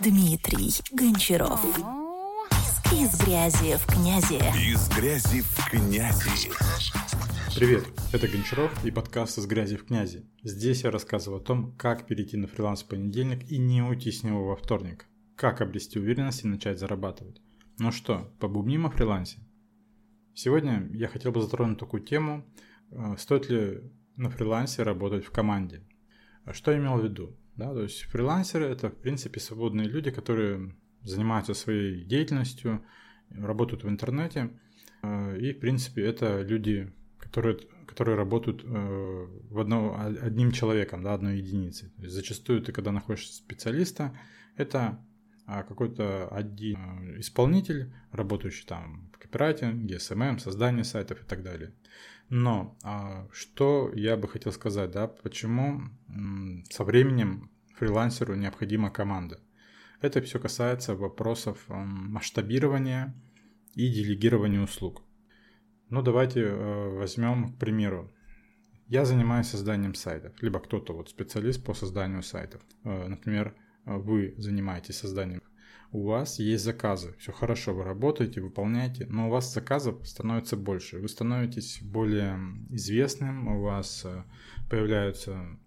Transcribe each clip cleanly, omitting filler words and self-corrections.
Дмитрий Гончаров. Из грязи в князи. Из грязи в князи. Привет, это Гончаров и подкаст «Из грязи в князи». Здесь я рассказываю о том, как перейти на фриланс в понедельник и не уйти с него во вторник. Как обрести уверенность и начать зарабатывать. Ну что, побубним о фрилансе? Сегодня я хотел бы затронуть такую тему, стоит ли на фрилансе работать в команде. Что я имел в виду? Да, то есть фрилансеры – это, в принципе, свободные люди, которые занимаются своей деятельностью, работают в интернете. И, в принципе, это люди, которые работают одним человеком, да, одной единицей. То есть зачастую ты, когда находишь специалиста, это какой-то один исполнитель, работающий там в копирайтинге, СММ, создании сайтов и так далее. Но что я бы хотел сказать, да, почему со временем фрилансеру необходима команда. Это все касается вопросов масштабирования и делегирования услуг. Ну, давайте возьмем, к примеру, я занимаюсь созданием сайтов, либо кто-то вот специалист по созданию сайтов. Например, вы занимаетесь созданием, у вас есть заказы, все хорошо, вы работаете, выполняете, но у вас заказов становится больше, вы становитесь более известным, у вас появляются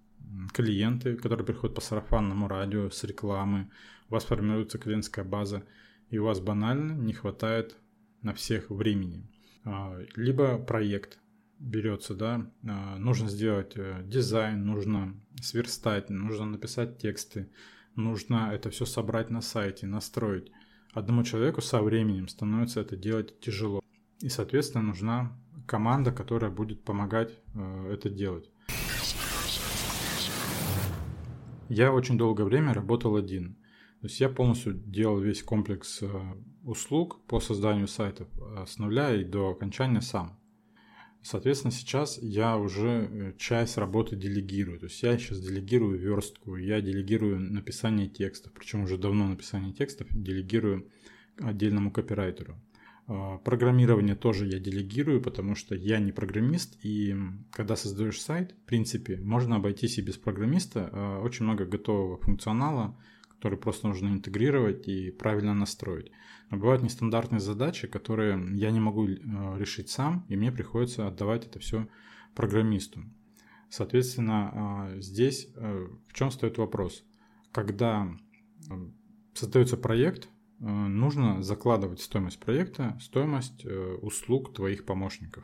клиенты, которые приходят по сарафанному радио, с рекламы, у вас формируется клиентская база, и у вас банально не хватает на всех времени. Либо проект берется, да, нужно сделать дизайн, нужно сверстать, нужно написать тексты, нужно это все собрать на сайте, настроить. Одному человеку со временем становится это делать тяжело. И, соответственно, нужна команда, которая будет помогать это делать. Я очень долгое время работал один. То есть я полностью делал весь комплекс услуг по созданию сайтов с нуля и до окончания сам. Соответственно, сейчас я уже часть работы делегирую. То есть я сейчас делегирую верстку, я делегирую написание текстов, причем уже давно написание текстов делегирую отдельному копирайтеру. Программирование тоже я делегирую, потому что я не программист, и когда создаешь сайт, в принципе, можно обойтись и без программиста. Очень много готового функционала, который просто нужно интегрировать и правильно настроить. Но бывают нестандартные задачи, которые я не могу решить сам, и мне приходится отдавать это все программисту. Соответственно, здесь в чем стоит вопрос? Когда создается проект, нужно закладывать стоимость проекта, стоимость услуг твоих помощников.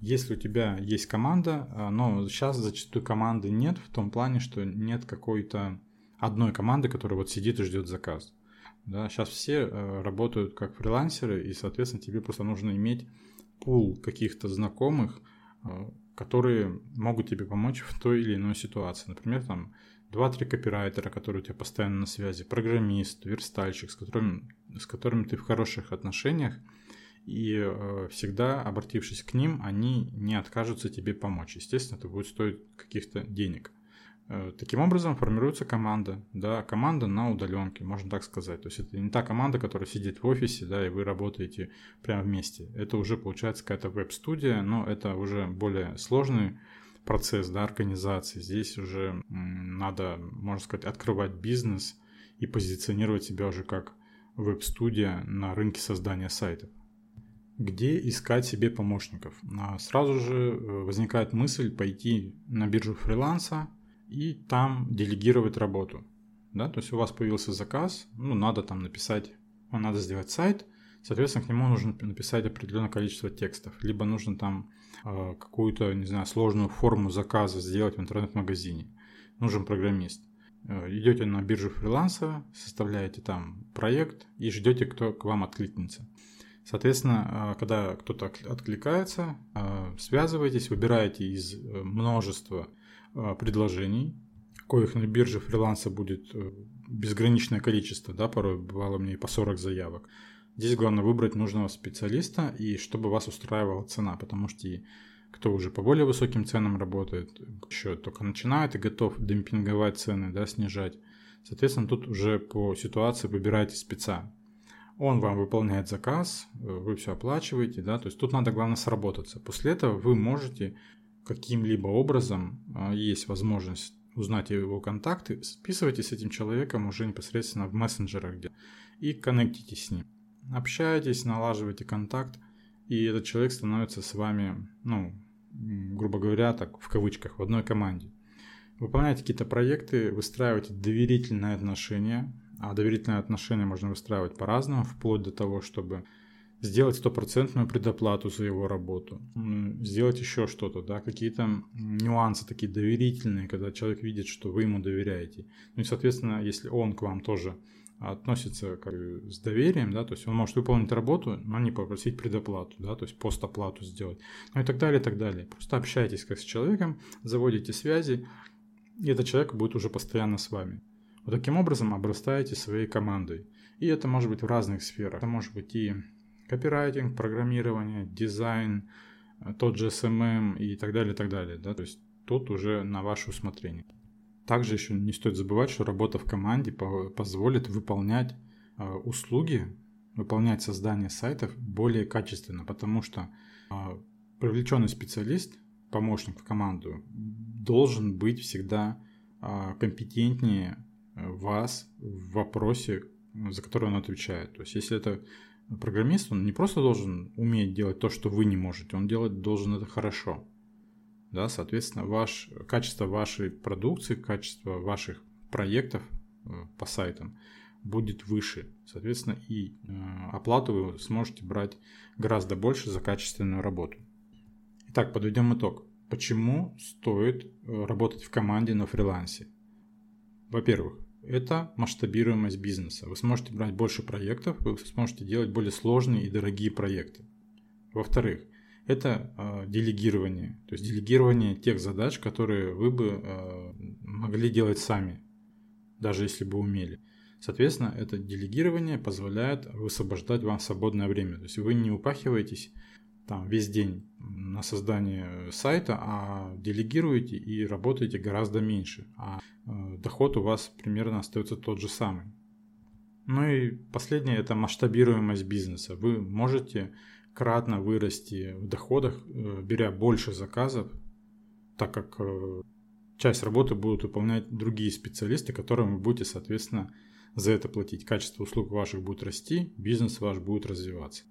Если у тебя есть команда, но сейчас зачастую команды нет, в том плане, что нет какой-то одной команды, которая вот сидит и ждет заказ. Да, сейчас все работают как фрилансеры, и, соответственно, тебе просто нужно иметь пул каких-то знакомых, которые могут тебе помочь в той или иной ситуации. Например, там 2-3 копирайтера, которые у тебя постоянно на связи, программист, верстальщик, с которыми ты в хороших отношениях, и всегда, обратившись к ним, они не откажутся тебе помочь. Естественно, это будет стоить каких-то денег. Таким образом формируется команда, да, команда на удаленке, можно так сказать. То есть это не та команда, которая сидит в офисе, да, и вы работаете прямо вместе. Это уже получается какая-то веб-студия, но это уже более сложный процесс, да, организации. Здесь уже надо, можно сказать, открывать бизнес и позиционировать себя уже как веб-студия на рынке создания сайтов. Где искать себе помощников? Сразу же возникает мысль пойти на биржу фриланса и там делегировать работу, да, то есть у вас появился заказ, ну, надо там написать, надо сделать сайт, соответственно, к нему нужно написать определенное количество текстов, либо нужно там какую-то, не знаю, сложную форму заказа сделать в интернет-магазине, нужен программист. Идете на биржу фриланса, составляете там проект и ждете, кто к вам откликнется. Соответственно, когда кто-то откликается, связываетесь, выбираете из множества предложений, коих на бирже фриланса будет безграничное количество, да, порой бывало мне и по 40 заявок. Здесь главное выбрать нужного специалиста и чтобы вас устраивала цена, потому что и кто уже по более высоким ценам работает, еще только начинает и готов демпинговать цены, да, снижать. Соответственно, тут уже по ситуации выбираете спеца. Он вам выполняет заказ, вы все оплачиваете, да, то есть тут надо, главное, сработаться. После этого вы можете каким-либо образом, есть возможность узнать его контакты, списывайтесь с этим человеком уже непосредственно в мессенджерах где и коннектитесь с ним. Общаетесь, налаживаете контакт, и этот человек становится с вами, грубо говоря, так в кавычках, в одной команде. Выполняете какие-то проекты, выстраиваете доверительные отношения, а доверительные отношения можно выстраивать по-разному, вплоть до того, чтобы сделать 100% предоплату за его работу, сделать еще что-то, да, какие-то нюансы такие доверительные, когда человек видит, что вы ему доверяете. Ну и, соответственно, если он к вам тоже относится с доверием, да, то есть он может выполнить работу, но не попросить предоплату, да, то есть постоплату сделать, ну и так далее, и так далее. Просто общайтесь как с человеком, заводите связи, и этот человек будет уже постоянно с вами. Вот таким образом обрастаете своей командой. И это может быть в разных сферах. Это может быть и копирайтинг, программирование, дизайн, тот же SMM и так далее, и так далее. Да? То есть тут уже на ваше усмотрение. Также еще не стоит забывать, что работа в команде позволит выполнять услуги, выполнять создание сайтов более качественно, потому что привлеченный специалист, помощник в команду, должен быть всегда компетентнее вас в вопросе, за который он отвечает. То есть если это программист, он не просто должен уметь делать то, что вы не можете, он делать должен это хорошо. Да, соответственно, качество вашей продукции, качество ваших проектов по сайтам будет выше. Соответственно, и оплату вы сможете брать гораздо больше за качественную работу. Итак, подведем итог. Почему стоит работать в команде на фрилансе? Во-первых, это масштабируемость бизнеса. Вы сможете брать больше проектов, вы сможете делать более сложные и дорогие проекты. Во-вторых, это делегирование. То есть делегирование тех задач, которые вы бы могли делать сами, даже если бы умели. Соответственно, это делегирование позволяет высвобождать вам свободное время. То есть вы не упахиваетесь там весь день на создание сайта, а делегируете и работаете гораздо меньше, а доход у вас примерно остается тот же самый. Ну и последнее – это масштабируемость бизнеса. Вы можете кратно вырасти в доходах, беря больше заказов, так как часть работы будут выполнять другие специалисты, которым вы будете, соответственно, за это платить. Качество услуг ваших будет расти, бизнес ваш будет развиваться.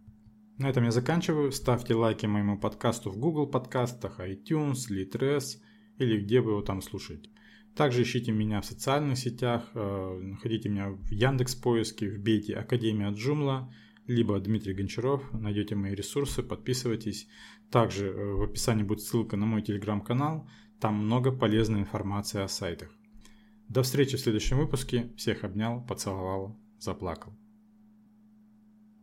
На этом я заканчиваю. Ставьте лайки моему подкасту в Google подкастах, iTunes, Litres или где вы его там слушаете. Также ищите меня в социальных сетях, находите меня в Яндекс.Поиске, вбейте «Академия Джумла», либо Дмитрий Гончаров, найдете мои ресурсы, подписывайтесь. Также в описании будет ссылка на мой телеграм-канал, там много полезной информации о сайтах. До встречи в следующем выпуске. Всех обнял, поцеловал, заплакал.